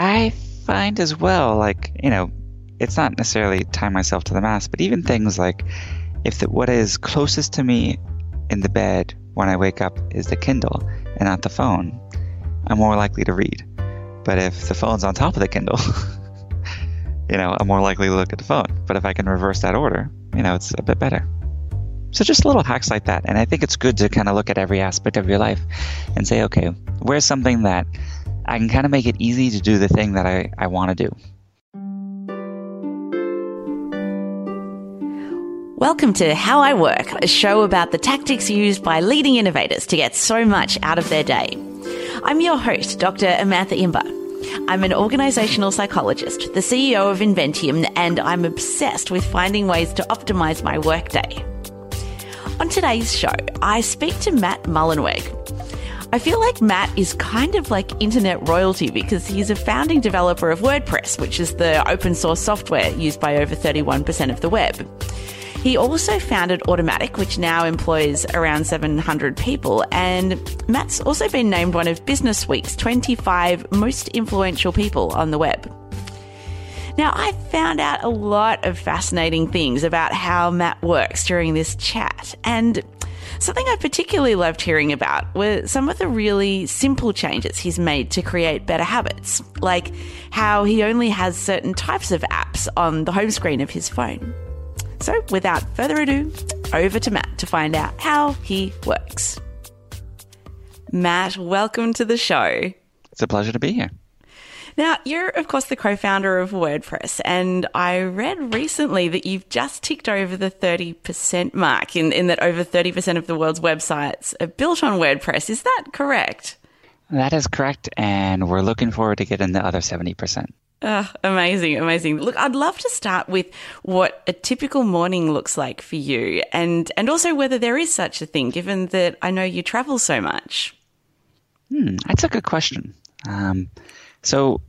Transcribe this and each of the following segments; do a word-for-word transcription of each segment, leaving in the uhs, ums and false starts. I find as well, like, you know, it's not necessarily tie myself to the mast, but even things like if the, what is closest to me in the bed when I wake up is the Kindle and not the phone, I'm more likely to read. But if the phone's on top of the Kindle, you know, I'm more likely to look at the phone. But if I can reverse that order, you know, it's a bit better. So just little hacks like that. And I think it's good to kind of look at every aspect of your life and say, okay, where's something that I can kind of make it easy to do the thing that I, I want to do. Welcome to How I Work, a show about the tactics used by leading innovators to get so much out of their day. I'm your host, Doctor Amantha Imber. I'm an organisational psychologist, the C E O of Inventium, and I'm obsessed with finding ways to optimise my workday. On today's show, I speak to Matt Mullenweg. I feel like Matt is kind of like internet royalty because he's a founding developer of WordPress, which is the open source software used by over thirty-one percent of the web. He also founded Automattic, which now employs around seven hundred people. And Matt's also been named one of Businessweek's twenty-five most influential people on the web. Now, I found out a lot of fascinating things about how Matt works during this chat. And something I particularly loved hearing about were some of the really simple changes he's made to create better habits, like how he only has certain types of apps on the home screen of his phone. So without further ado, over to Matt to find out how he works. Matt, welcome to the show. It's a pleasure to be here. Now, you're, of course, the co-founder of WordPress, and I read recently that you've just ticked over the thirty percent mark in, in that over thirty percent of the world's websites are built on WordPress. Is that correct? That is correct, and we're looking forward to getting the other seventy percent. Uh, amazing, amazing. Look, I'd love to start with what a typical morning looks like for you and, and also whether there is such a thing, given that I know you travel so much. Hmm, that's a good question. Um, so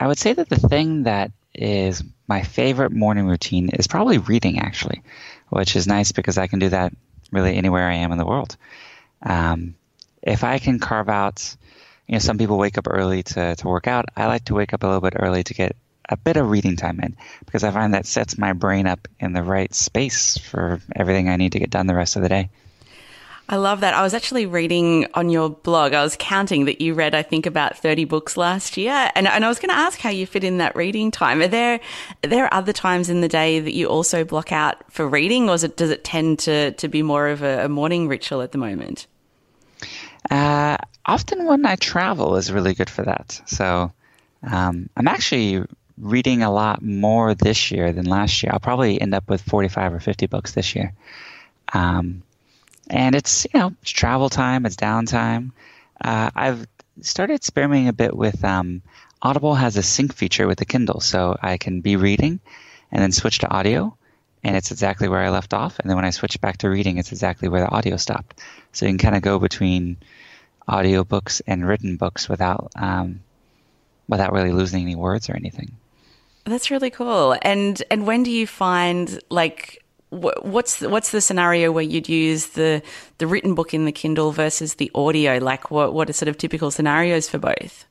I would say that the thing that is my favorite morning routine is probably reading, actually, which is nice because I can do that really anywhere I am in the world. Um, if I can carve out... You know, some people wake up early to, to work out. I like to wake up a little bit early to get a bit of reading time in because I find that sets my brain up in the right space for everything I need to get done the rest of the day. I love that. I was actually reading on your blog. I was counting that you read, I think, about thirty books last year. And, and I was going to ask how you fit in that reading time. Are there are there other times in the day that you also block out for reading, or is it, does it tend to, to be more of a, a morning ritual at the moment? Uh, often when I travel is really good for that. So um, I'm actually reading a lot more this year than last year. I'll probably end up with forty-five or fifty books this year. Um, and it's, you know, it's travel time, it's downtime. Uh, I've started experimenting a bit with um, Audible has a sync feature with the Kindle. So I can be reading and then switch to audio. And it's exactly where I left off. And then when I switch back to reading, it's exactly where the audio stopped. So you can kind of go between audio books and written books without um, without really losing any words or anything. That's really cool. And and when do you find, like, wh- what's the, what's the scenario where you'd use the the written book in the Kindle versus the audio? Like, what what are sort of typical scenarios for both?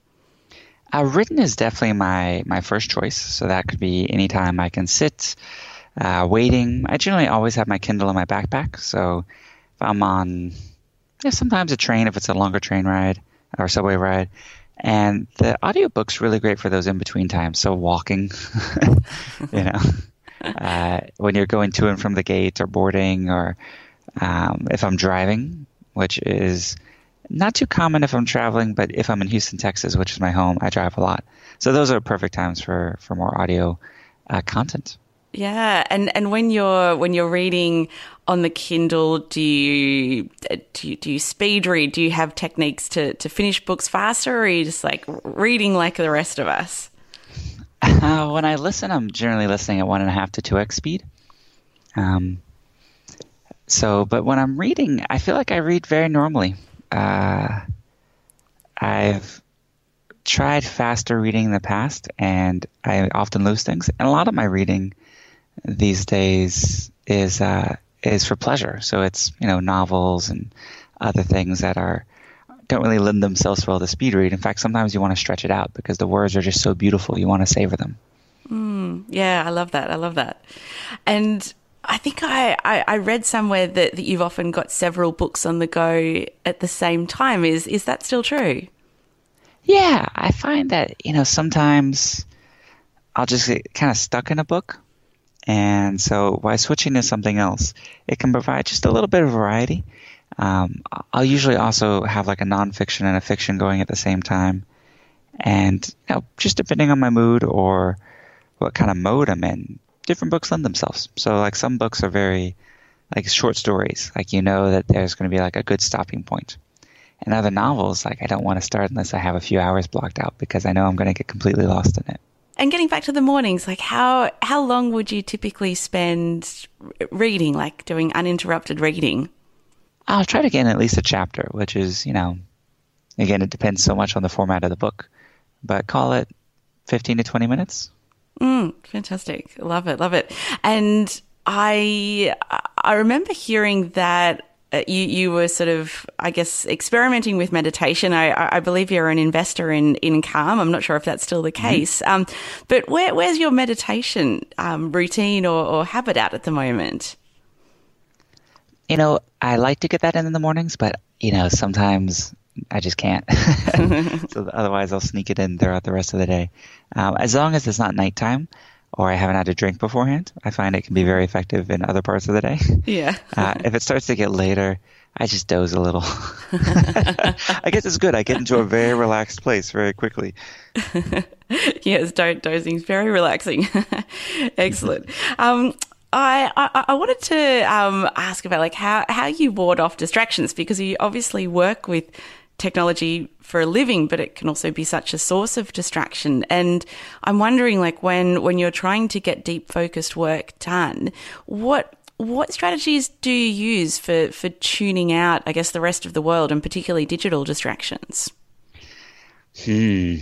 Uh, written is definitely my my first choice. So that could be any time I can sit. Uh, waiting. I generally always have my Kindle in my backpack. So if I'm on, yeah, sometimes a train, if it's a longer train ride or subway ride. And the audiobook's really great for those in between times. So walking, you know, uh, when you're going to and from the gate or boarding, or um, if I'm driving, which is not too common if I'm traveling, but if I'm in Houston, Texas, which is my home, I drive a lot. So those are perfect times for, for more audio uh, content. Yeah, and, and when you're when you're reading on the Kindle, do you do you, do you speed read? Do you have techniques to, to finish books faster, or are you just like reading like the rest of us? Uh, when I listen, I'm generally listening at one and a half to two x speed. Um. So, but when I'm reading, I feel like I read very normally. Uh, I've. tried faster reading in the past, and I often lose things. And a lot of my reading these days is uh, is for pleasure. So it's, you know, novels and other things that are don't really lend themselves well to speed read. In fact, sometimes you want to stretch it out because the words are just so beautiful. You want to savor them. Mm, yeah, I love that. I love that. And I think I, I, I read somewhere that, that you've often got several books on the go at the same time. Is is that still true? Yeah, I find that, you know, sometimes I'll just get kind of stuck in a book. And so by switching to something else, it can provide just a little bit of variety. Um, I'll usually also have like a nonfiction and a fiction going at the same time. And, you know, just depending on my mood or what kind of mode I'm in, different books lend themselves. So like some books are very like short stories, like you know that there's going to be like a good stopping point. And other novels, like I don't want to start unless I have a few hours blocked out because I know I'm going to get completely lost in it. And getting back to the mornings, like how how long would you typically spend reading, like doing uninterrupted reading? I'll try to get in at least a chapter, which is, you know, again, it depends so much on the format of the book, but call it fifteen to twenty minutes. Mm, fantastic. Love it. Love it. And I I remember hearing that you you were sort of, I guess, experimenting with meditation. I, I believe you're an investor in, in Calm. I'm not sure if that's still the case. Mm-hmm. Um, but where where's your meditation um, routine or, or habit at at the moment? You know, I like to get that in in the mornings, but, you know, sometimes I just can't. So otherwise, I'll sneak it in throughout the rest of the day. Um, as long as it's not nighttime or I haven't had a drink beforehand, I find it can be very effective in other parts of the day. Yeah. uh, if it starts to get later, I just doze a little. I guess it's good. I get into a very relaxed place very quickly. Yes, don't dozing is very relaxing. Excellent. Um, I, I, I wanted to um, ask about like how, how you ward off distractions, because you obviously work with technology for a living, but it can also be such a source of distraction. And I'm wondering, like when, when you're trying to get deep focused work done, what what strategies do you use for, for tuning out, I guess, the rest of the world and particularly digital distractions? Hmm.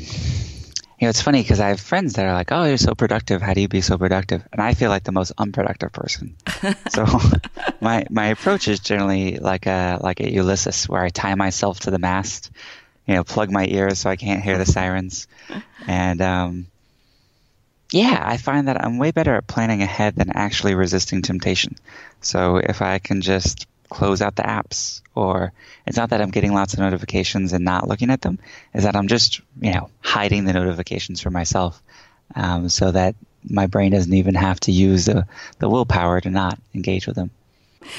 You know, it's funny because I have friends that are like, oh, you're so productive. How do you be so productive? And I feel like the most unproductive person. So my my approach is generally like a, like a Ulysses, where I tie myself to the mast, you know, plug my ears so I can't hear the sirens. And um, yeah, I find that I'm way better at planning ahead than actually resisting temptation. So if I can just close out the apps, or it's not that I'm getting lots of notifications and not looking at them, is that I'm just, you know, hiding the notifications for myself um, so that my brain doesn't even have to use the, the willpower to not engage with them.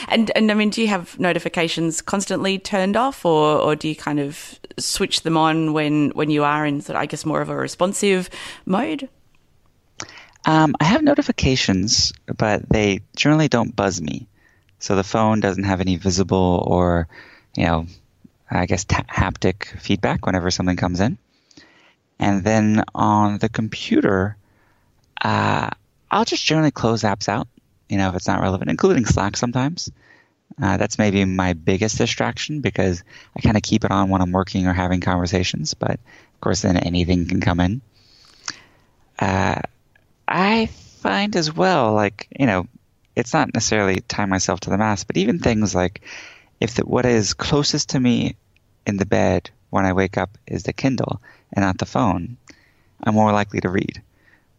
And, and I mean, do you have notifications constantly turned off, or, or do you kind of switch them on when, when you are in, sort of, I guess, more of a responsive mode? Um, I have notifications, but they generally don't buzz me. So the phone doesn't have any visible or, you know, I guess t- haptic feedback whenever something comes in. And then on the computer, uh, I'll just generally close apps out, you know, if it's not relevant, including Slack sometimes. Uh, that's maybe my biggest distraction, because I kind of keep it on when I'm working or having conversations. But, of course, then anything can come in. Uh, I find as well, like, you know, it's not necessarily tie myself to the mast, but even things like if the, what is closest to me in the bed when I wake up is the Kindle and not the phone, I'm more likely to read.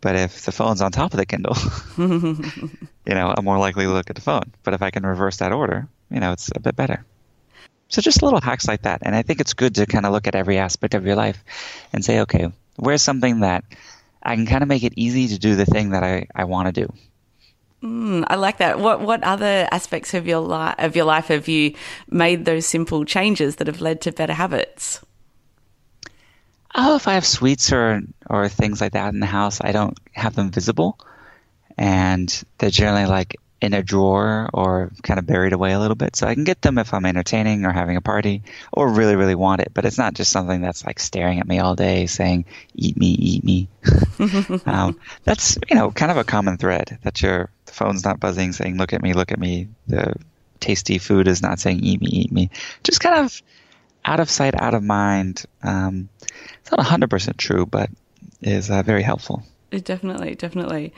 But if the phone's on top of the Kindle, you know, I'm more likely to look at the phone. But if I can reverse that order, you know, it's a bit better. So just little hacks like that. And I think it's good to kind of look at every aspect of your life and say, okay, where's something that I can kind of make it easy to do the thing that I, I want to do. Mm, I like that. What what other aspects of your li- of your life have you made those simple changes that have led to better habits? Oh, if I have sweets or or things like that in the house, I don't have them visible, and they're generally like in a drawer or kind of buried away a little bit. So I can get them if I'm entertaining or having a party or really, really want it. But it's not just something that's like staring at me all day saying, eat me, eat me. um, that's, you know, kind of a common thread, that your phone's not buzzing saying, look at me, look at me. The tasty food is not saying, eat me, eat me. Just kind of out of sight, out of mind. Um, it's not one hundred percent true, but is uh, very helpful. Definitely, definitely.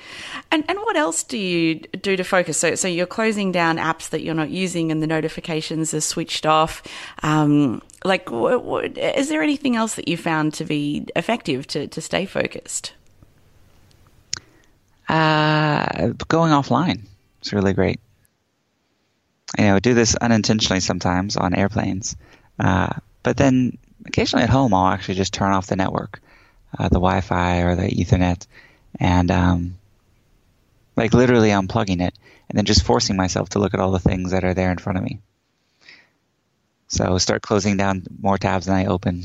And and what else do you do to focus? So so you're closing down apps that you're not using and the notifications are switched off. Um, like, what, what, is there anything else that you found to be effective to, to stay focused? Uh, going offline is really great. You know, I do this unintentionally sometimes on airplanes, uh, but then occasionally at home I'll actually just turn off the network, uh, the Wi-Fi or the Ethernet, and um, like literally unplugging it and then just forcing myself to look at all the things that are there in front of me. So start closing down more tabs than I open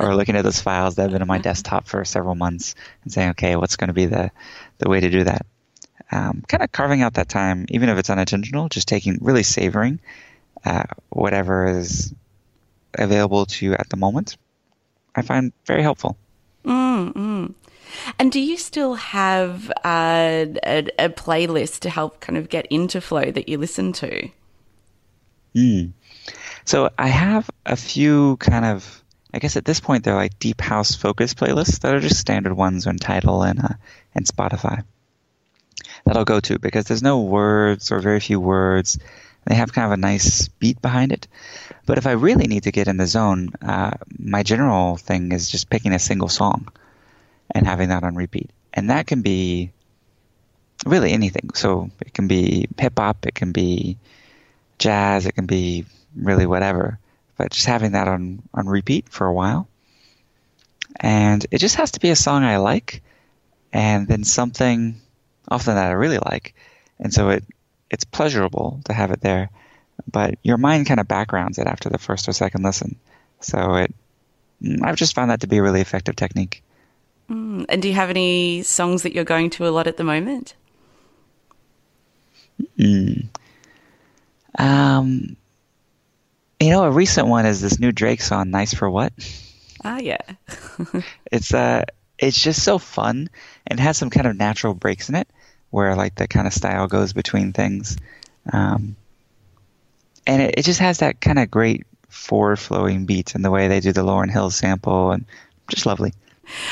or looking at those files that have been on my desktop for several months and saying, okay, what's going to be the, the way to do that? Um, kind of carving out that time, even if it's unintentional, just taking, really savoring uh, whatever is available to you at the moment, I find very helpful. Mm-hmm. And do you still have uh, a, a playlist to help kind of get into flow that you listen to? Mm. So I have a few kind of, I guess at this point they're like deep house focus playlists that are just standard ones on Tidal and, uh, and Spotify that I'll go to because there's no words or very few words. They have kind of a nice beat behind it. But if I really need to get in the zone, uh, my general thing is just picking a single song and having that on repeat. And that can be really anything. So it can be hip-hop, it can be jazz, it can be really whatever. But just having that on, on repeat for a while. And it just has to be a song I like and then something often that I really like. And so it it's pleasurable to have it there. But your mind kind of backgrounds it after the first or second listen. So it I've just found that to be a really effective technique. Mm. And do you have any songs that you're going to a lot at the moment? Mm. Um, you know, a recent one is this new Drake song, Nice for What? Ah, yeah. it's uh, it's just so fun and has some kind of natural breaks in it where, like, the kind of style goes between things. Um, and it, it just has that kind of great forward-flowing beat and the way they do the Lauryn Hill sample and just lovely.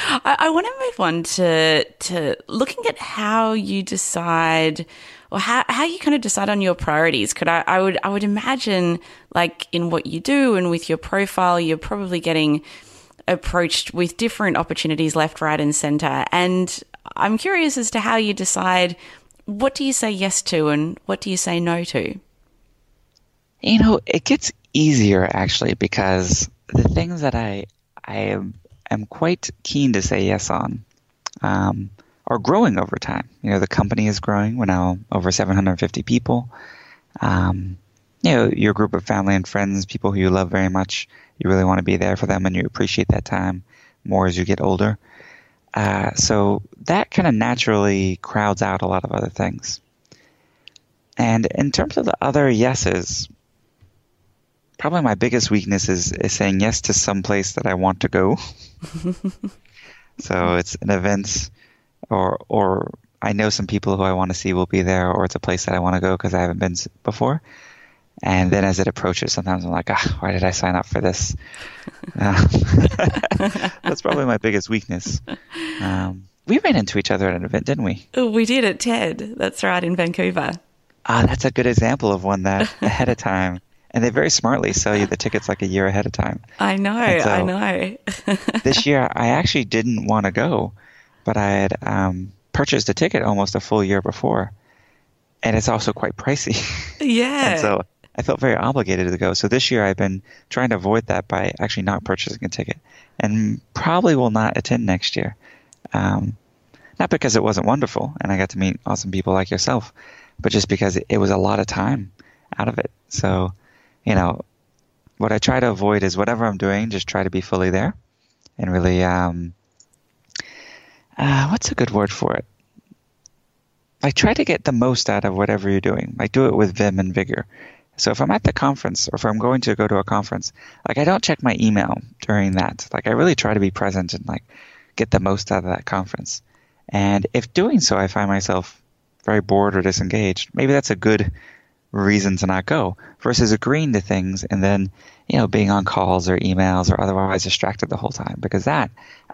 I, I want to move on to to looking at how you decide or how, how you kind of decide on your priorities. Could I, I would I would imagine, like, in what you do and with your profile, you're probably getting approached with different opportunities left, right and centre. And I'm curious as to how you decide what do you say yes to and what do you say no to? You know, it gets easier actually because the things that I I am I'm quite keen to say yes on, um, are growing over time. You know, the company is growing. We're now over seven hundred fifty people. Um, you know, your group of family and friends, people who you love very much, you really want to be there for them and you appreciate that time more as you get older. Uh, so that kind of naturally crowds out a lot of other things. And in terms of the other yeses, probably my biggest weakness is, is saying yes to some place that I want to go. So it's an event or or I know some people who I want to see will be there or it's a place that I want to go because I haven't been before. And then as it approaches, sometimes I'm like, ah, why did I sign up for this? Uh, that's probably my biggest weakness. Um, we ran into each other at an event, didn't we? We did at TED. That's right, in Vancouver. Ah, that's a good example of one that ahead of time. And they very smartly sell you the tickets like a year ahead of time. I know, so I know. This year, I actually didn't want to go, but I had um, purchased a ticket almost a full year before. And it's also quite pricey. Yeah. And so I felt very obligated to go. So this year, I've been trying to avoid that by actually not purchasing a ticket and probably will not attend next year. Um, not because it wasn't wonderful and I got to meet awesome people like yourself, but just because it was a lot of time out of it. So you know, what I try to avoid is whatever I'm doing, just try to be fully there and really, um, uh, what's a good word for it? Like, try to get the most out of whatever you're doing. Like, do it with vim and vigor. So if I'm at the conference or if I'm going to go to a conference, like, I don't check my email during that. Like, I really try to be present and, like, get the most out of that conference. And if doing so, I find myself very bored or disengaged, maybe that's a good reason to not go versus agreeing to things and then, you know, being on calls or emails or otherwise distracted the whole time because that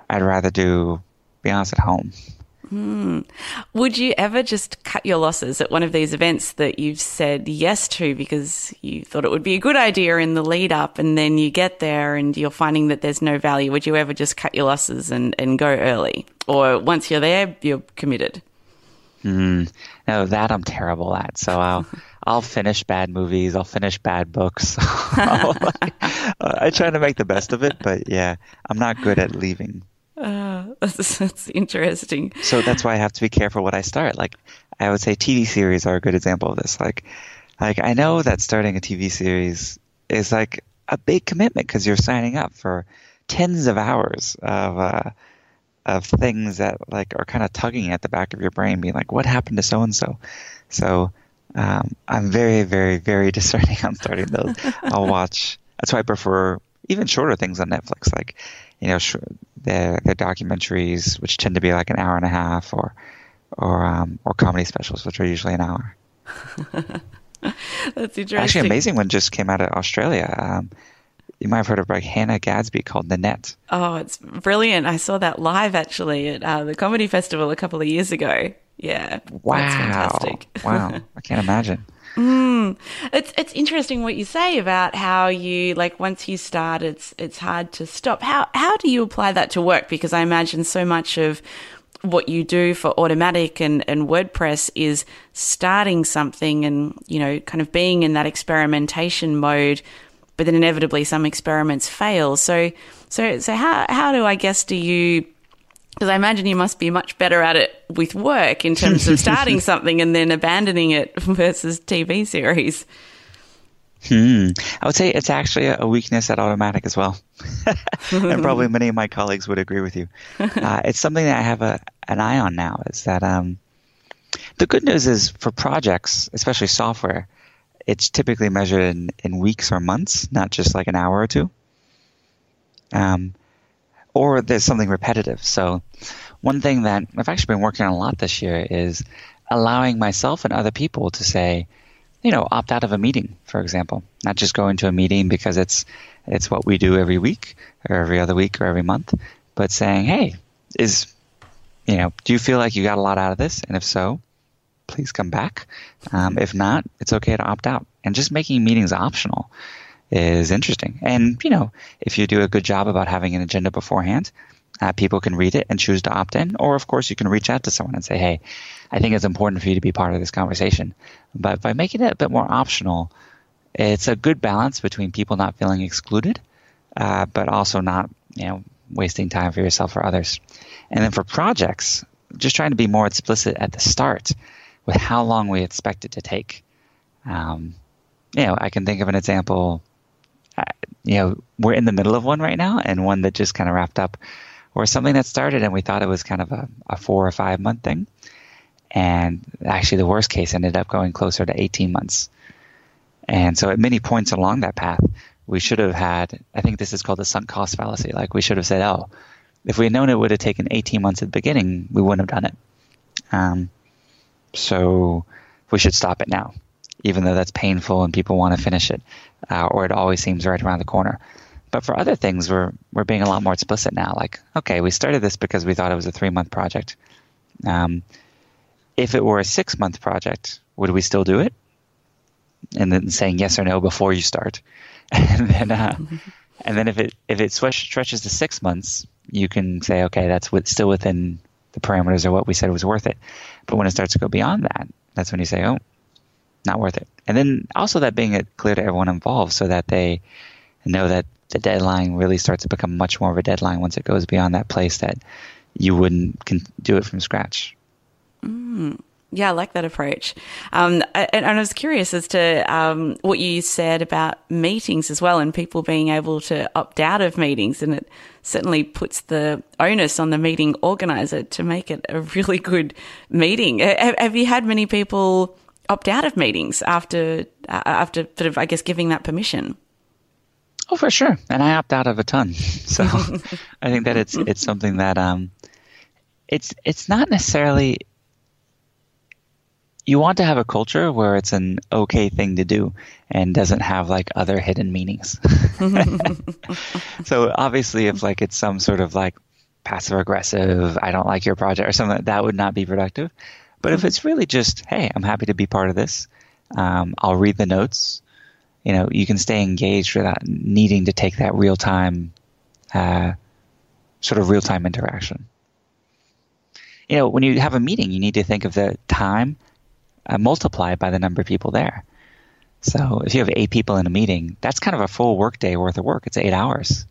I'd rather do, be honest, at home. Mm. Would you ever just cut your losses at one of these events that you've said yes to because you thought it would be a good idea in the lead up, and then you get there and you're finding that there's no value? Would you ever just cut your losses and, and go early? Or once you're there, you're committed? Mm. No, that I'm terrible at. So I'll I'll finish bad movies. I'll finish bad books. I try to make the best of it, but yeah, I'm not good at leaving. Uh, that's, that's interesting. So that's why I have to be careful what I start. Like, I would say T V series are a good example of this. Like, like I know that starting a T V series is like a big commitment because you're signing up for tens of hours of uh, of things that like are kind of tugging at the back of your brain, being like, what happened to so and so? So um, I'm very, very, very discerning on starting those. I'll watch. That's why I prefer even shorter things on Netflix. Like, you know, sh- their their documentaries, which tend to be like an hour and a half, or or um, or comedy specials, which are usually an hour. That's interesting. Actually, an amazing one just came out of Australia. Um, you might have heard of like Hannah Gadsby, called Nanette. Oh, it's brilliant! I saw that live actually at uh, the comedy festival a couple of years ago. Yeah, wow, that's fantastic. Wow, I can't imagine. Mm. It's it's interesting what you say about how you, like, once you start, it's it's hard to stop. How how do you apply that to work? Because I imagine so much of what you do for Automattic and, and WordPress is starting something and, you know, kind of being in that experimentation mode, but then inevitably some experiments fail. So so so how how do I guess do you? Because I imagine you must be much better at it with work in terms of starting something and then abandoning it versus T V series. Hmm. I would say it's actually a weakness at Automattic as well. And probably many of my colleagues would agree with you. Uh, it's something that I have a, an eye on now, is that um, the good news is for projects, especially software, it's typically measured in, in weeks or months, not just like an hour or two. Um. Or there's something repetitive. So one thing that I've actually been working on a lot this year is allowing myself and other people to say, you know, opt out of a meeting, for example. Not just go into a meeting because it's it's what we do every week or every other week or every month, but saying, hey, is you know, do you feel like you got a lot out of this? And if so, please come back. Um, if not, it's okay to opt out. And just making meetings optional is interesting. And, you know, if you do a good job about having an agenda beforehand, uh, people can read it and choose to opt in. Or, of course, you can reach out to someone and say, hey, I think it's important for you to be part of this conversation. But by making it a bit more optional, it's a good balance between people not feeling excluded, uh, but also not, you know, wasting time for yourself or others. And then for projects, just trying to be more explicit at the start with how long we expect it to take. Um, you know, I can think of an example. Uh, you know, we're in the middle of one right now, and one that just kind of wrapped up, or something that started and we thought it was kind of a, a four or five month thing. And actually the worst case ended up going closer to eighteen months. And so at many points along that path, we should have had, I think this is called the sunk cost fallacy. Like, we should have said, oh, if we had known it would have taken eighteen months at the beginning, we wouldn't have done it. Um, so we should stop it now, even though that's painful and people want to finish it, uh, or it always seems right around the corner. But for other things, we're we're being a lot more explicit now. Like, okay, we started this because we thought it was a three-month project. Um, if it were a six-month project, would we still do it? And then saying yes or no before you start. And then uh, and then if it if it stretches to six months, you can say, okay, that's what, still within the parameters of what we said was worth it. But when it starts to go beyond that, that's when you say, oh, not worth it. And then also that being clear to everyone involved so that they know that the deadline really starts to become much more of a deadline once it goes beyond that place that you wouldn't can do it from scratch. Mm. Yeah, I like that approach. Um, and, and I was curious as to um, what you said about meetings as well, and people being able to opt out of meetings. And it certainly puts the onus on the meeting organizer to make it a really good meeting. Have, have you had many people opt out of meetings after uh, after sort of, I guess, giving that permission? Oh, for sure. And I opt out of a ton. So I think that it's it's something that um, it's it's not necessarily. You want to have a culture where it's an okay thing to do and doesn't have like other hidden meanings. So obviously, if like it's some sort of like passive aggressive, I don't like your project or something, that would not be productive. But if it's really just, hey, I'm happy to be part of this, um, I'll read the notes, you know, you can stay engaged without needing to take that real time, uh, sort of real time interaction. You know, when you have a meeting, you need to think of the time uh, multiplied by the number of people there. So if you have eight people in a meeting, that's kind of a full workday worth of work. It's eight hours,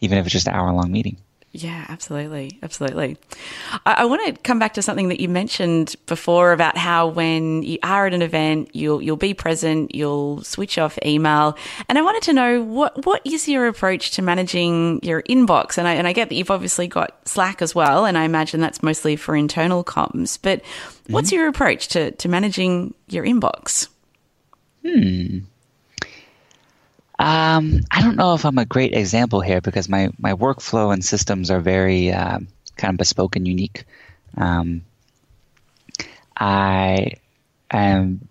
even if it's just an hour-long meeting. Yeah, absolutely. Absolutely. I, I want to come back to something that you mentioned before about how when you are at an event, you'll you'll be present, you'll switch off email. And I wanted to know what, what is your approach to managing your inbox? And I and I get that you've obviously got Slack as well, and I imagine that's mostly for internal comms. But what's mm-hmm. your approach to, to managing your inbox? Hmm. Um, I don't know if I'm a great example here because my, my workflow and systems are very uh, kind of bespoke and unique. Um, I am,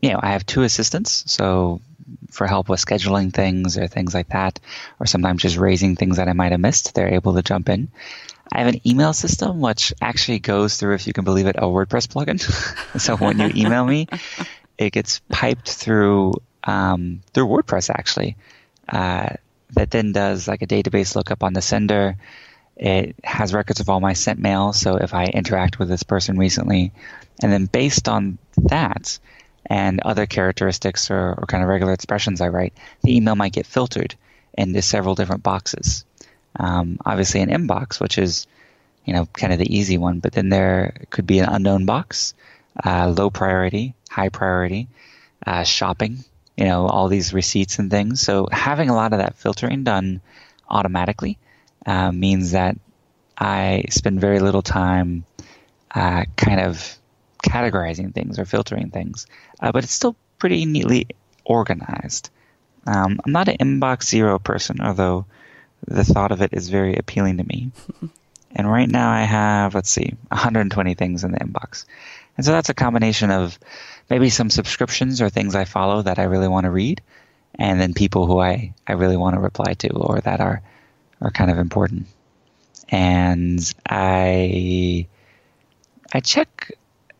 you know, I have two assistants, so for help with scheduling things or things like that, or sometimes just raising things that I might have missed, they're able to jump in. I have an email system which actually goes through, if you can believe it, a WordPress plugin. So when you email me, it gets piped through. Um, through WordPress, actually, uh, that then does like a database lookup on the sender. It has records of all my sent mail, so if I interact with this person recently. And then based on that and other characteristics or, or kind of regular expressions I write, the email might get filtered into several different boxes. Um, obviously an inbox, which is, you know, kind of the easy one, but then there could be an unknown box, uh, low priority, high priority, uh, shopping, you know, all these receipts and things. So having a lot of that filtering done automatically uh, means that I spend very little time uh, kind of categorizing things or filtering things. Uh, but it's still pretty neatly organized. Um, I'm not an inbox zero person, although the thought of it is very appealing to me. And right now I have, let's see, one hundred twenty things in the inbox. And so that's a combination of maybe some subscriptions or things I follow that I really want to read, and then people who I, I really want to reply to or that are, are kind of important. And I I check,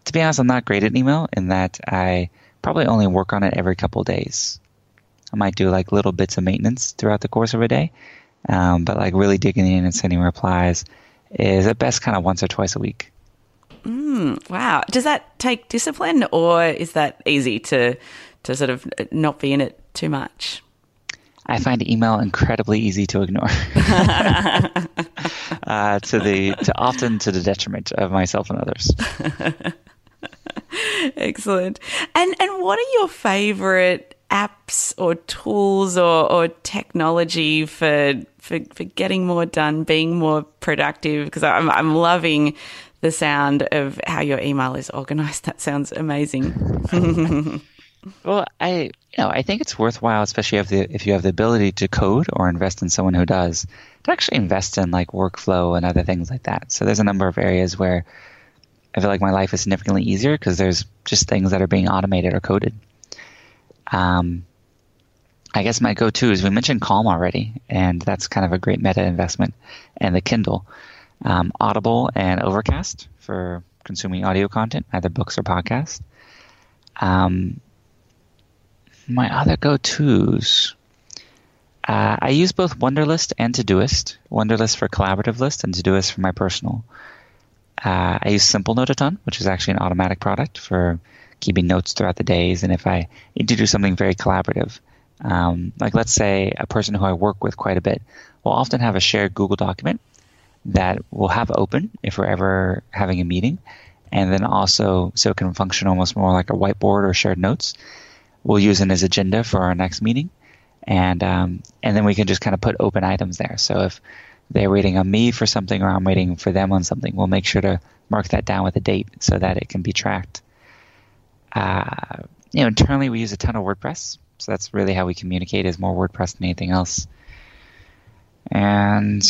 to be honest, I'm not great at email in that I probably only work on it every couple of days. I might do like little bits of maintenance throughout the course of a day, um, but like really digging in and sending replies is at best kind of once or twice a week. Mm, wow. Does that take discipline, or is that easy to to sort of not be in it too much? I find email incredibly easy to ignore, uh, to the to often to the detriment of myself and others. Excellent. And and what are your favorite apps or tools or, or technology for, for for getting more done, being more productive? Because I'm I'm loving the sound of how your email is organized. That sounds amazing. Well, I you know I think it's worthwhile, especially if the if you have the ability to code or invest in someone who does, to actually invest in like workflow and other things like that. So there's a number of areas where I feel like my life is significantly easier because there's just things that are being automated or coded. Um, I guess my go-to is, we mentioned Calm already, and that's kind of a great meta investment, and the Kindle. Um, Audible and Overcast for consuming audio content, either books or podcasts. Um, my other go-tos, uh, I use both Wunderlist and Todoist. Wunderlist for collaborative list and Todoist for my personal. Uh, I use Simple Note a ton, which is actually an Automattic product for keeping notes throughout the days. And if I need to do something very collaborative, um, like let's say a person who I work with quite a bit will often have a shared Google document that we'll have open if we're ever having a meeting, and then also so it can function almost more like a whiteboard or shared notes. We'll use it as agenda for our next meeting, and um, and then we can just kind of put open items there. So if they're waiting on me for something or I'm waiting for them on something, we'll make sure to mark that down with a date so that it can be tracked. Uh, you know, internally we use a ton of WordPress, so that's really how we communicate, is more WordPress than anything else. And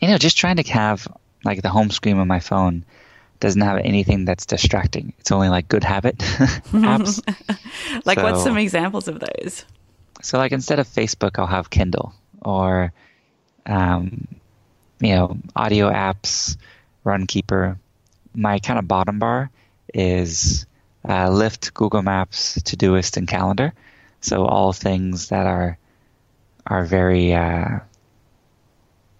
you know, just trying to have like the home screen on my phone doesn't have anything that's distracting. It's only like good habit apps. Like, so, what's some examples of those? So like instead of Facebook, I'll have Kindle, or um, you know, audio apps, RunKeeper. My kind of bottom bar is uh, Lyft, Google Maps, Todoist, and Calendar. So all things that are are very uh,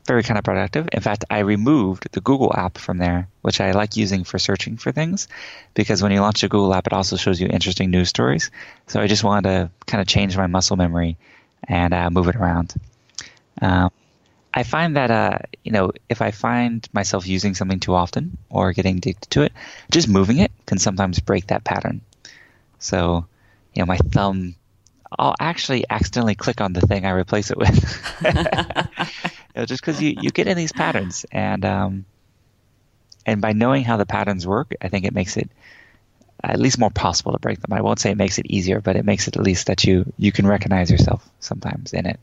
very kind of productive. In fact, I removed the Google app from there, which I like using for searching for things, because when you launch a Google app, it also shows you interesting news stories. So I just wanted to kind of change my muscle memory and uh, move it around. Um, I find that uh, you know, if I find myself using something too often or getting addicted to it, just moving it can sometimes break that pattern. So, you know, my thumb, I'll actually accidentally click on the thing I replace it with. You know, just because you, you get in these patterns, and um, and by knowing how the patterns work, I think it makes it at least more possible to break them. I won't say it makes it easier, but it makes it at least that you you can recognize yourself sometimes in it.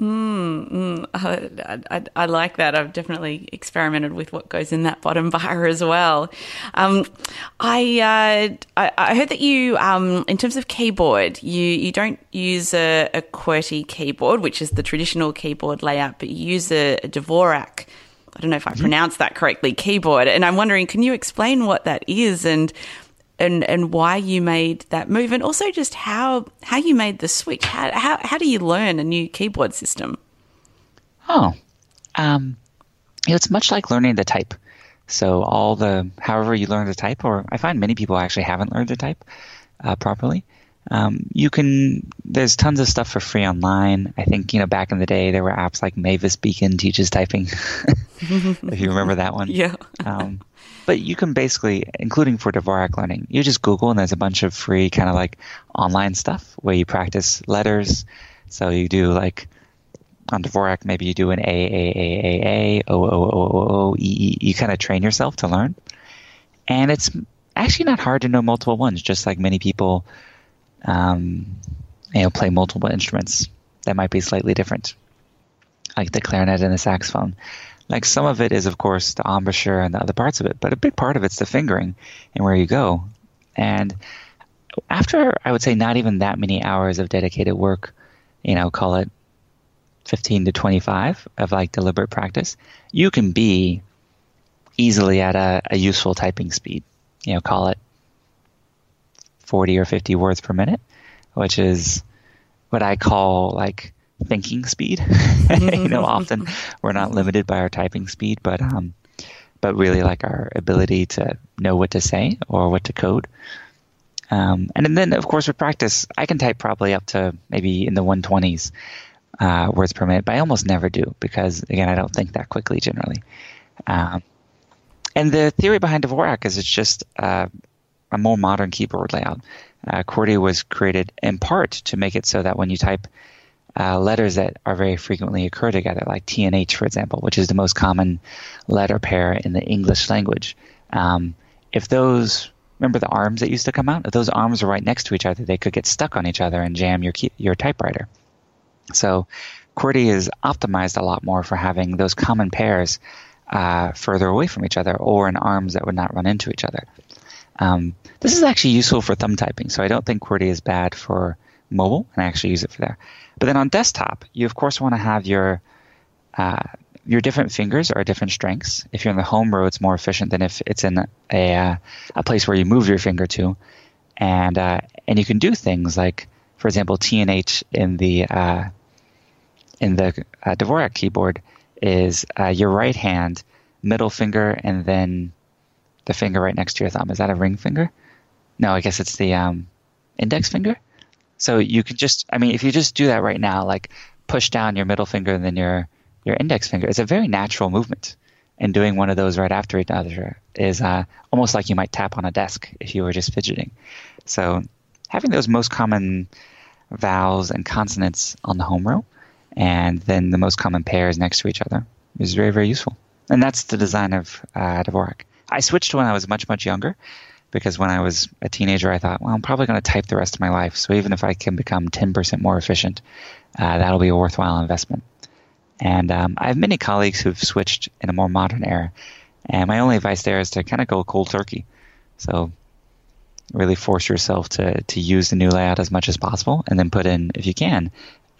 Mm, mm, I, I, I like that. I've definitely experimented with what goes in that bottom bar as well. Um, I, uh, I I heard that you, um, in terms of keyboard, you, you don't use a, a QWERTY keyboard, which is the traditional keyboard layout, but you use a, a Dvorak, I don't know if I mm-hmm. pronounced that correctly, keyboard. And I'm wondering, can you explain what that is and and and why you made that move, and also just how how you made the switch? How how, how do you learn a new keyboard system? Oh, um, you know, it's much like learning to type. So all the, however you learn to type, or I find many people actually haven't learned to type uh, properly. Um, you can, there's tons of stuff for free online. I think, you know, back in the day, there were apps like Mavis Beacon teaches typing, if you remember that one. Yeah. um, but you can basically, including for Dvorak learning, you just Google and there's a bunch of free kind of like online stuff where you practice letters. So you do like on Dvorak, maybe you do an A, A, A, A, A, O, O, O, O, O, E, E. You kind of train yourself to learn. And it's actually not hard to know multiple ones, just like many people Um, you know, play multiple instruments that might be slightly different, like the clarinet and the saxophone. Like some of it is, of course, the embouchure and the other parts of it, but a big part of it's the fingering and where you go. And after, I would say, not even that many hours of dedicated work, you know, call it fifteen to twenty-five of like deliberate practice, you can be easily at a, a useful typing speed, you know, call it forty or fifty words per minute, which is what I call like thinking speed. You know, often we're not limited by our typing speed, but um, but really like our ability to know what to say or what to code. Um, and, and then, of course, with practice, I can type probably up to maybe in the one twenties uh, words per minute, but I almost never do because, again, I don't think that quickly generally. Um, and the theory behind Dvorak is it's just uh, a more modern keyboard layout. Uh, QWERTY was created in part to make it so that when you type uh, letters that are very frequently occur together, like T and H, for example, which is the most common letter pair in the English language, um, if those, remember the arms that used to come out? If those arms were right next to each other, they could get stuck on each other and jam your key, your typewriter. So QWERTY is optimized a lot more for having those common pairs uh, further away from each other or in arms that would not run into each other. Um, this is actually useful for thumb typing, so I don't think QWERTY is bad for mobile, and I actually use it for there. But then on desktop, you of course want to have your uh, your different fingers are different strengths. If you're in the home row, it's more efficient than if it's in a uh, a place where you move your finger to, and uh, and you can do things like, for example, T and H in the uh, in the uh, Dvorak keyboard is uh, your right hand, middle finger, and then the finger right next to your thumb. Is that a ring finger? No, I guess it's the um, index finger. So you can just, I mean, if you just do that right now, like push down your middle finger and then your, your index finger, it's a very natural movement. And doing one of those right after each other is uh, almost like you might tap on a desk if you were just fidgeting. So having those most common vowels and consonants on the home row and then the most common pairs next to each other is very, very useful. And that's the design of uh, Dvorak. I switched when I was much, much younger because when I was a teenager, I thought, well, I'm probably going to type the rest of my life. So even if I can become ten percent more efficient, uh, that'll be a worthwhile investment. And um, I have many colleagues who've switched in a more modern era. And my only advice there is to kind of go cold turkey. So really force yourself to, to use the new layout as much as possible and then put in, if you can,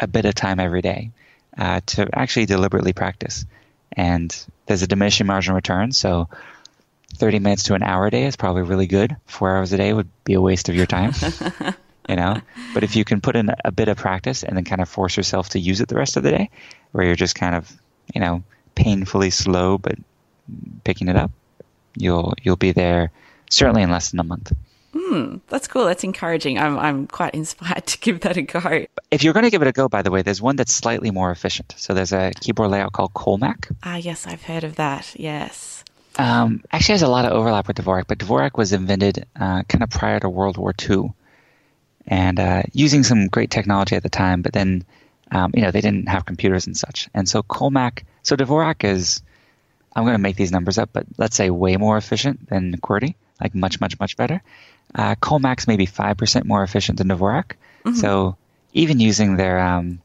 a bit of time every day. uh, to actually deliberately practice. And there's a diminishing marginal return, so thirty minutes to an hour a day is probably really good. Four hours a day would be a waste of your time, you know. But if you can put in a bit of practice and then kind of force yourself to use it the rest of the day, where you're just kind of, you know, painfully slow but picking it up, you'll you'll be there certainly in less than a month. Mm, that's cool. That's encouraging. I'm I'm quite inspired to give that a go. If you're going to give it a go, by the way, there's one that's slightly more efficient. So there's a keyboard layout called Colemak. Ah, yes, I've heard of that. Yes. Um, actually, there's a lot of overlap with Dvorak, but Dvorak was invented uh, kind of prior to World War Two, and uh, using some great technology at the time. But then, um, you know, they didn't have computers and such, and so Colemak. So Dvorak is, I'm going to make these numbers up, but let's say way more efficient than QWERTY, like much, much, much better. Uh, Colemak's maybe five percent more efficient than Dvorak. Mm-hmm. So even using their um,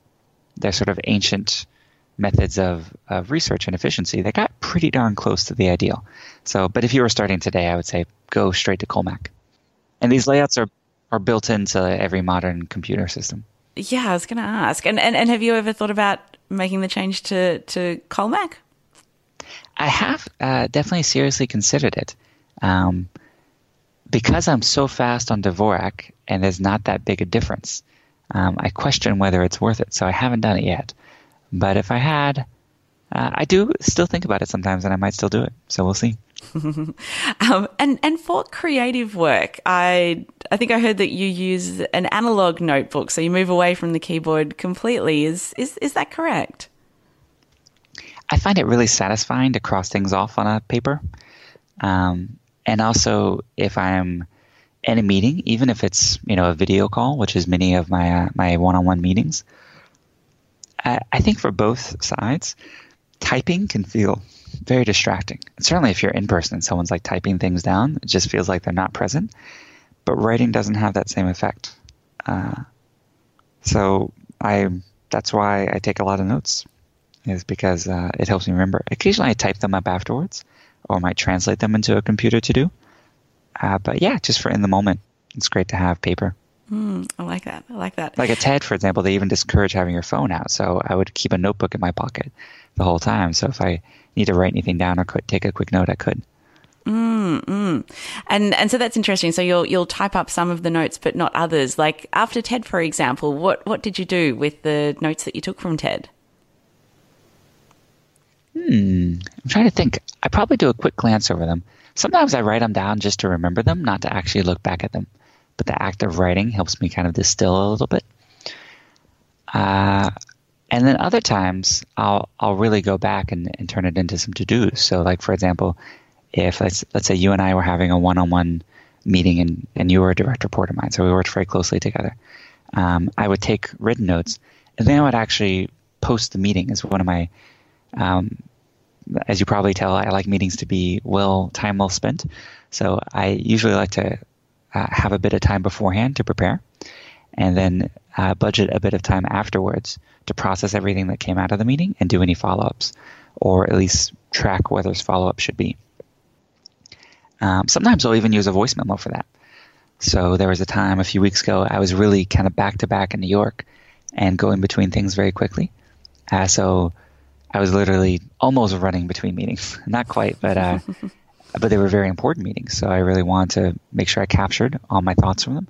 their sort of ancient methods of, of research and efficiency, they got pretty darn close to the ideal. So, but if you were starting today, I would say go straight to Colemak. And these layouts are, are built into every modern computer system. Yeah, I was going to ask. And, and and have you ever thought about making the change to, to Colemak? I have uh, definitely seriously considered it. Um, because I'm so fast on Dvorak and there's not that big a difference, um, I question whether it's worth it. So I haven't done it yet. But if I had, uh, I do still think about it sometimes and I might still do it. So we'll see. um, and, and for creative work, I I think I heard that you use an analog notebook, so you move away from the keyboard completely. Is is is that correct? I find it really satisfying to cross things off on a paper. Um, and also, if I'm in a meeting, even if it's, you know, a video call, which is many of my uh, my one-on-one meetings, I, I think for both sides, typing can feel very distracting. Certainly if you're in person and someone's like typing things down, it just feels like they're not present. But writing doesn't have that same effect. Uh, so I that's why I take a lot of notes, is because uh, it helps me remember. Occasionally I type them up afterwards or might translate them into a computer to do. Uh, but yeah, just for in the moment, it's great to have paper. Mm, I like that. I like that. Like at TED, for example, they even discourage having your phone out. So I would keep a notebook in my pocket the whole time. So if I need to write anything down or could take a quick note, I could. Mm, mm. And and so that's interesting. So you'll you'll type up some of the notes, but not others. Like after TED, for example, what what did you do with the notes that you took from TED? Hmm. I'm trying to think. I probably do a quick glance over them. Sometimes I write them down just to remember them, not to actually look back at them. But the act of writing helps me kind of distill a little bit. Uh, and then other times, I'll I'll really go back and, and turn it into some to-dos. So like, for example, if let's, let's say you and I were having a one-on-one meeting and, and you were a direct report of mine, so we worked very closely together, um, I would take written notes, and then I would actually post the meeting as one of my, um, as you probably tell, I like meetings to be well time well spent. So I usually like to Uh, have a bit of time beforehand to prepare, and then uh, budget a bit of time afterwards to process everything that came out of the meeting and do any follow-ups, or at least track whether follow-up should be. Um, sometimes I'll even use a voice memo for that. So there was a time a few weeks ago I was really kind of back-to-back in New York and going between things very quickly. Uh, so I was literally almost running between meetings. Not quite, but... Uh, But they were very important meetings, so I really wanted to make sure I captured all my thoughts from them.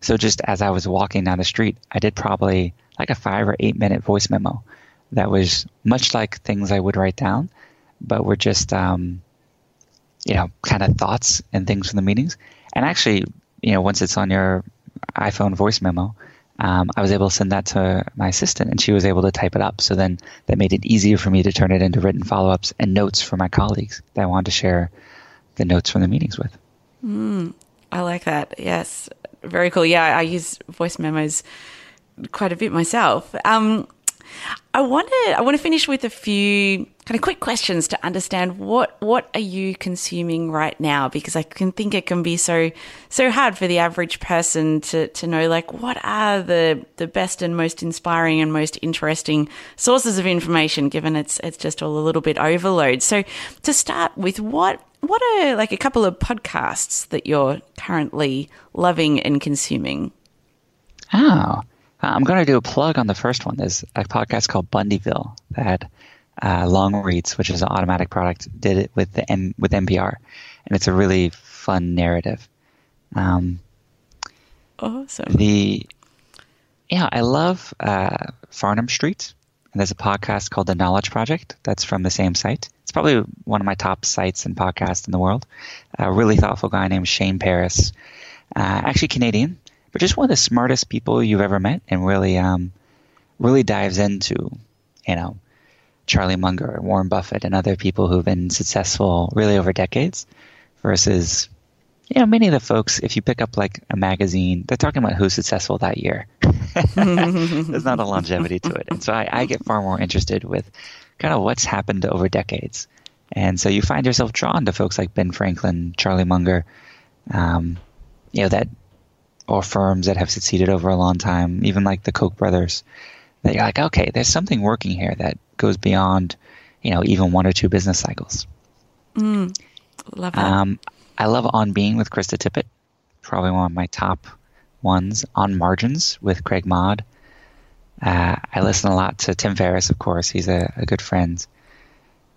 So just as I was walking down the street, I did probably like a five or eight minute voice memo that was much like things I would write down, but were just, um, you know, kind of thoughts and things from the meetings. And actually, you know, once it's on your iPhone voice memo, um, I was able to send that to my assistant and she was able to type it up. So then that made it easier for me to turn it into written follow-ups and notes for my colleagues that I wanted to share the notes from the meetings with. Mm, I like that. Yes. Very cool. Yeah, I use voice memos quite a bit myself. Um, I want to I want to finish with a few kind of quick questions to understand what what are you consuming right now, because I can think it can be so so hard for the average person to to know, like, what are the the best and most inspiring and most interesting sources of information, given it's it's just all a little bit overload. So to start with, what What are like a couple of podcasts that you're currently loving and consuming? Oh, I'm going to do a plug on the first one. There's a podcast called Bundyville that uh, Long Reads, which is an Automattic product, did it with the M- with N P R, and it's a really fun narrative. Um, awesome. The yeah, I love uh, Farnam Street, and there's a podcast called The Knowledge Project that's from the same site. It's probably one of my top sites and podcasts in the world. A really thoughtful guy named Shane Paris, uh, actually Canadian, but just one of the smartest people you've ever met, and really, um, really dives into, you know, Charlie Munger and Warren Buffett and other people who've been successful really over decades, versus, you know, many of the folks. If you pick up like a magazine, they're talking about who's successful that year. There's not a longevity to it, and so I, I get far more interested with kind of what's happened over decades, and so you find yourself drawn to folks like Ben Franklin, Charlie Munger, um, you know that. Or firms that have succeeded over a long time, even like the Koch brothers, that you're like, okay, there's something working here that goes beyond, you know, even one or two business cycles. Mm, love that. Um, I love On Being with Krista Tippett, probably one of my top ones. On Margins with Craig Mod. Uh, I listen a lot to Tim Ferriss, of course. He's a, a good friend.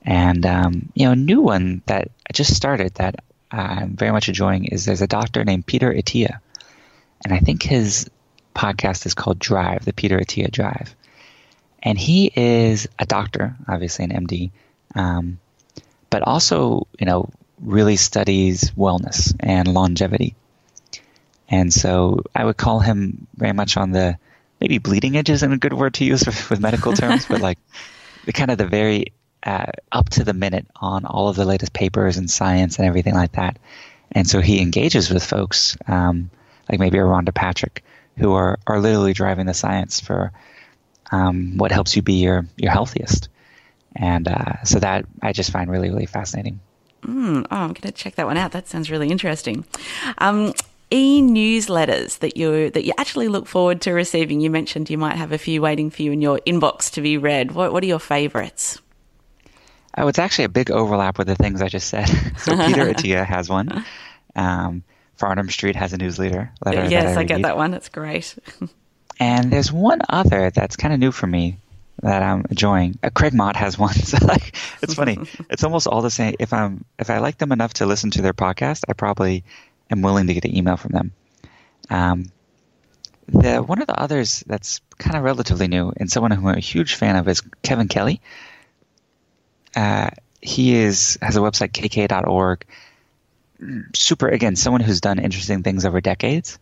And, um, you know, a new one that I just started that I'm very much enjoying is there's a doctor named Peter Attia. And I think his podcast is called Drive, the Peter Attia Drive. And he is a doctor, obviously an M D, um, but also, you know, really studies wellness and longevity. And so I would call him very much on the, maybe bleeding edge isn't a good word to use with medical terms, but like the kind of the very uh, up to the minute on all of the latest papers and science and everything like that. And so he engages with folks, um, like maybe Rhonda Patrick, who are, are literally driving the science for um, what helps you be your, your healthiest. And uh, so that I just find really, really fascinating. Mm, oh, I'm going to check that one out. That sounds really interesting. Um, e-newsletters that you that you actually look forward to receiving. You mentioned you might have a few waiting for you in your inbox to be read. What, what are your favorites? Oh, it's actually a big overlap with the things I just said. So Peter Attia has one. Um Farnam Street has a newsletter. Letter yes, I, I get that one. That's great. And there's one other that's kind of new for me that I'm enjoying. Uh, Craig Mod has one. So like, it's funny. It's almost all the same. If I'm if I like them enough to listen to their podcast, I probably am willing to get an email from them. Um, the one of the others that's kind of relatively new and someone who I'm a huge fan of is Kevin Kelly. Uh, he is has a website, k k dot org. Super, again, someone who's done interesting things over decades,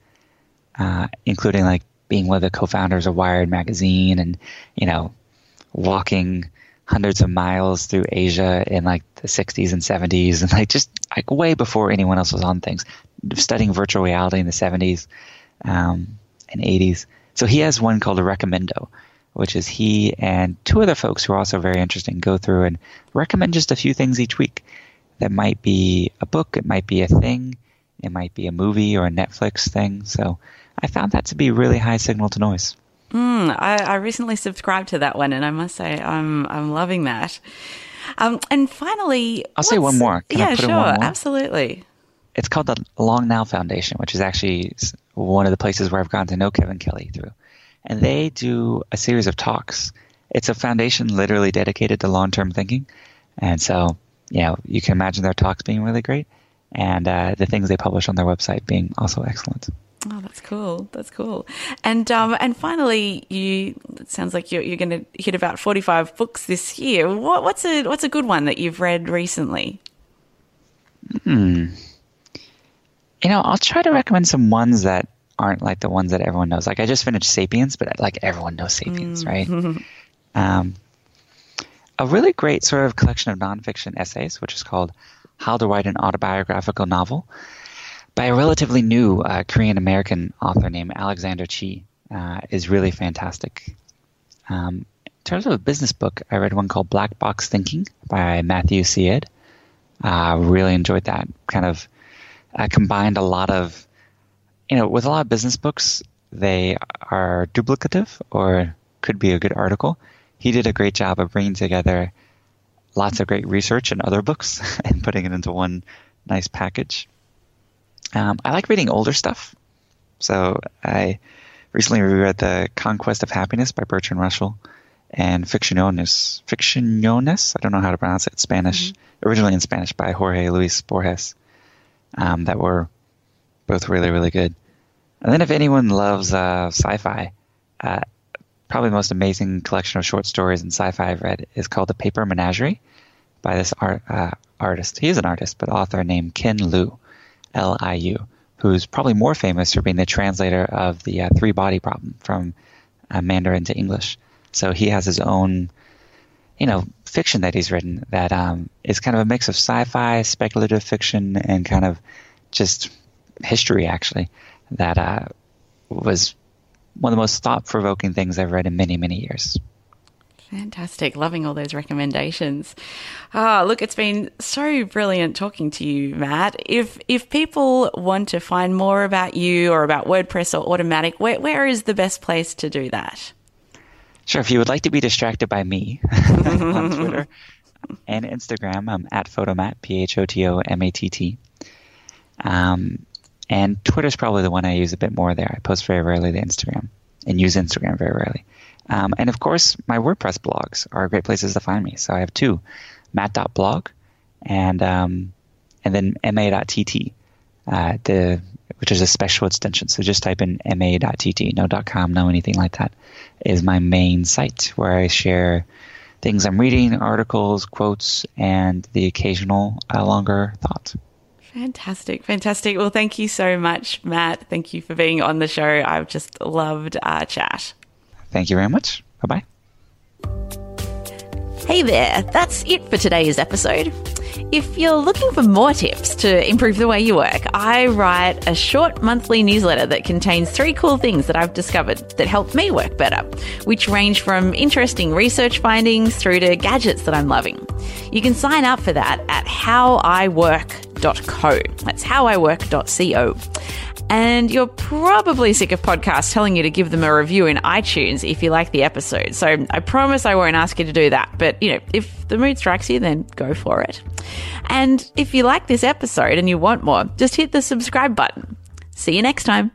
uh, including like being one of the co-founders of Wired magazine and, you know, walking hundreds of miles through Asia in like the sixties and seventies and like just like way before anyone else was on things, studying virtual reality in the seventies um, and eighties. So he has one called a Recommendo, which is he and two other folks who are also very interesting go through and recommend just a few things each week. That might be a book, it might be a thing, it might be a movie or a Netflix thing. So I found that to be really high signal to noise. Mm, I, I recently subscribed to that one, and I must say I'm I'm loving that. Um, and finally, I'll say one more. Can yeah, I put sure, in one more? Absolutely. It's called the Long Now Foundation, which is actually one of the places where I've gotten to know Kevin Kelly through, and they do a series of talks. It's a foundation literally dedicated to long-term thinking, and so. You know, you can imagine their talks being really great and uh, the things they publish on their website being also excellent. Oh, that's cool. That's cool. And um, and finally, you it sounds like you're, you're going to hit about forty-five books this year. What, what's a what's a good one that you've read recently? Hmm. You know, I'll try to recommend some ones that aren't like the ones that everyone knows. Like I just finished Sapiens, but like everyone knows Sapiens, mm. right? um A really great sort of collection of nonfiction essays, which is called How to Write an Autobiographical Novel, by a relatively new uh, Korean-American author named Alexander Chi, uh, is really fantastic. Um, in terms of a business book, I read one called Black Box Thinking by Matthew Syed. I uh, really enjoyed that. Kind of uh, combined a lot of, you know, with a lot of business books, they are duplicative or could be a good article. He did a great job of bringing together lots of great research and other books and putting it into one nice package. Um, I like reading older stuff. So I Recently, we read The Conquest of Happiness by Bertrand Russell and Ficciones. Ficciones? I don't know how to pronounce it in Spanish. Mm-hmm. Originally in Spanish by Jorge Luis Borges. Um, that were both really, really good. And then if anyone loves uh, sci-fi, uh, probably the most amazing collection of short stories in sci-fi I've read is called The Paper Menagerie by this art, uh, artist. He is an artist, but author named Ken Liu, L I U, who's probably more famous for being the translator of the uh, three-body problem from uh, Mandarin to English. So he has his own, you know, fiction that he's written that um, is kind of a mix of sci-fi, speculative fiction, and kind of just history, actually, that uh, was one of the most thought-provoking things I've read in many, many years. Fantastic. Loving all those recommendations. Ah, look, it's been so brilliant talking to you, Matt. If if people want to find more about you or about WordPress or Automattic, where, where is the best place to do that? Sure. If you would like to be distracted by me on Twitter and Instagram, I'm at Photomatt, P H O T O M A T T. Um, and Twitter's probably the one I use a bit more there. I post very rarely to Instagram and use Instagram very rarely. Um, and, of course, my WordPress blogs are great places to find me. So I have two, matt dot blog and um, and then m a dot t t, uh, the, which is a special extension. So just type in m a dot t t, no .com, no anything like that, is my main site where I share things I'm reading, articles, quotes, and the occasional uh, longer thought. Fantastic. Fantastic. Well, thank you so much, Matt. Thank you for being on the show. I've just loved our chat. Thank you very much. Bye-bye. Hey there. That's it for today's episode. If you're looking for more tips to improve the way you work, I write a short monthly newsletter that contains three cool things that I've discovered that help me work better, which range from interesting research findings through to gadgets that I'm loving. You can sign up for that at how I work dot co. That's how I work dot co. And you're probably sick of podcasts telling you to give them a review in iTunes if you like the episode. So I promise I won't ask you to do that. But, you know, if the mood strikes you, then go for it. And if you like this episode and you want more, just hit the subscribe button. See you next time.